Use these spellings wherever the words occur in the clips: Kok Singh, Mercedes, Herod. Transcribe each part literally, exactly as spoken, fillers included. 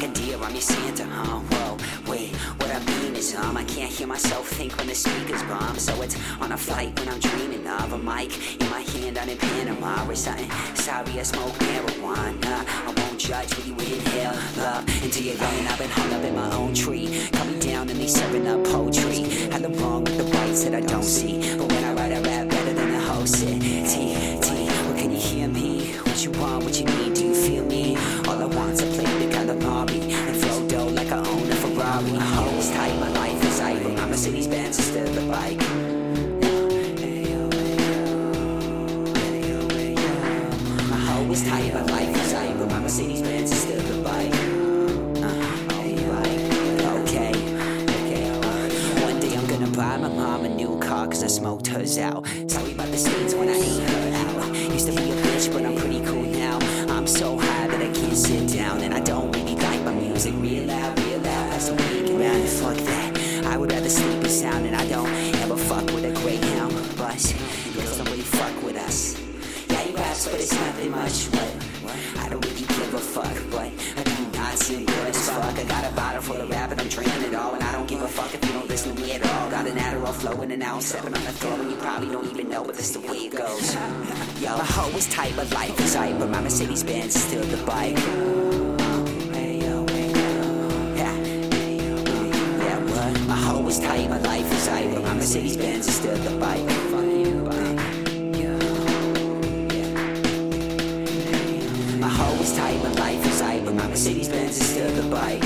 like a deer, I'm your Santa, huh? Whoa, wait, what I mean is um I can't hear myself think when the speakers bomb. So it's on a flight when I'm dreaming of a mic in my hand out in Panama or something. Sorry, I smoke marijuana. I won't judge when you inhale love until you're running. I've been hung up in my own tree, coming down and they serving up poetry. Had the wrong with the rights that I don't see, but when I write I rap better than the whole city. T, T, well can you hear me? What you want, what you need, do you feel me? All I want's a play to kind of lobby and flow dough like I own a Ferrari. My hoes tight, my life is idle. My Mercedes Benz is still the bike. My hoe is tight, my life is idle. My Mercedes Benz is still the bike. Buy my mom a new car cause I smoked hers out. Sorry about the stains when I ate her out. Used to be a bitch but I'm pretty cool now. I'm so high that I can't sit down, and I don't really like my music real loud, real loud. I don't really around and fuck that. I would rather sleep in sound, and I don't ever fuck with a greyhound bus. Girls don't really fuck with us. Yeah, he raps but it's nothing much. What? I don't really give a fuck, but I do not seem good as fuck. I got a bottle full of rap and I'm drinking it all, and I don't give a fuck if you don't listen to me at all. Got an Adderall flowing and now I'm stepping on the floor, and you probably don't even know, but that's the way it goes. Yo, my hoe is tight, my life is tight, but my Mercedes Benz is still the bike. Yeah, yeah, what? My hoe is tight, my life is tight, but my Mercedes Benz is still the bike. My hoe is tight, my life is tight, but my Mercedes Benz is still the bike.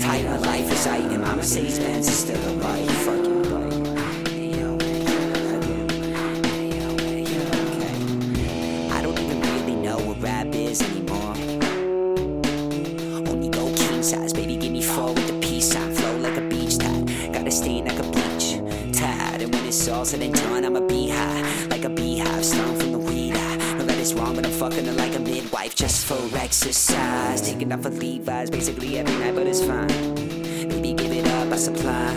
Tight, my life is tight, and my Mercedes Benz is still a bike. Fucking bike. I don't even really know what rap is anymore. Only go king size, baby, give me four with the peace sign. Flow like a beach tide, got a stain like a bleach tide. And when it's all said and done, I'm a beehive, like a beehive stung from the weed. I know that it's wrong, but I'm fucking her like a midwife just for exercise. Taking off of Levi's basically every night, but it's fine. Baby, give it up, I supply.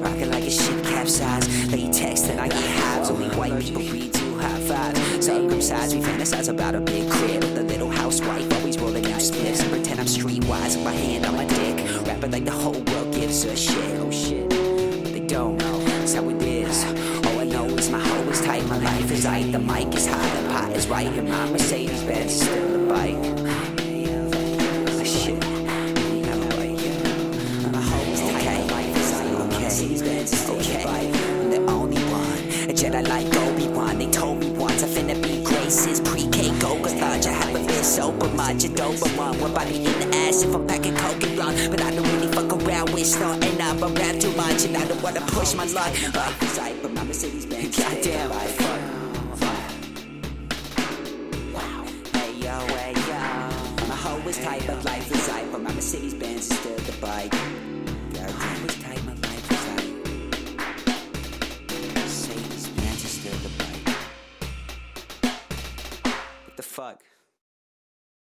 Rocking like a ship capsized. Latex, then I get hives. Only white people read two high fives. Circumcised, we fantasize about a big crib with a little housewife always rolling out spliffs. And pretend I'm streetwise with my hand on my dick. Rapping like the whole world gives a shit. Oh shit, but they don't know. That's how it is. All I know is my hoe is tight, my life is tight. The mic is hot, the pot is right, and my Mercedes Benz is still the bike. I like Obi-Wan, they told me once I finna be Grace's pre-K Goga's Lodge. I have a fist over much, a dope one. What about me in the ass if I'm packing coke and blunt? But I don't really fuck around with snort, and I'm around too much, and I don't wanna push my luck. But my Mercedes Benz, goddamn, I fuck. Wow. Hey yo, hey yo. My hoe is tight, but life is tight, but my Mercedes Benz is still the bike. My hoe is tight, my